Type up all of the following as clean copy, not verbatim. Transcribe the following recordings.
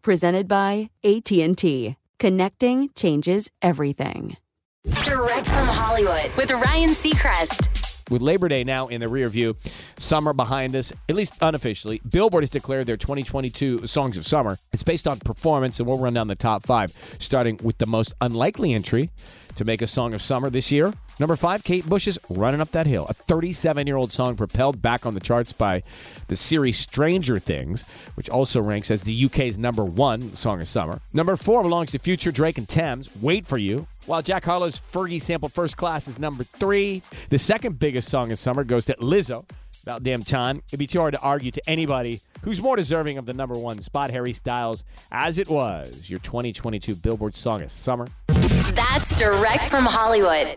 Presented by AT&T. Connecting changes everything. Direct from Hollywood with Ryan Seacrest. With Labor Day now in the rear view, summer behind us, at least unofficially, Billboard has declared their 2022 Songs of Summer. It's based on performance, and we'll run down the top five, starting with the most unlikely entry to make a Song of Summer this year. Number 5, Kate Bush's Running Up That Hill, a 37-year-old song propelled back on the charts by the series Stranger Things, which also ranks as the UK's number 1 Song of Summer. Number 4 belongs to Future, Drake, and Tems, Wait For You, while Jack Harlow's Fergie sample First Class is number 3. The second biggest Song of Summer goes to Lizzo, About Damn Time. It'd be too hard to argue to anybody who's more deserving of the number 1 spot, Harry Styles, As It Was, your 2022 Billboard Song of Summer. That's direct from Hollywood.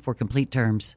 for complete terms.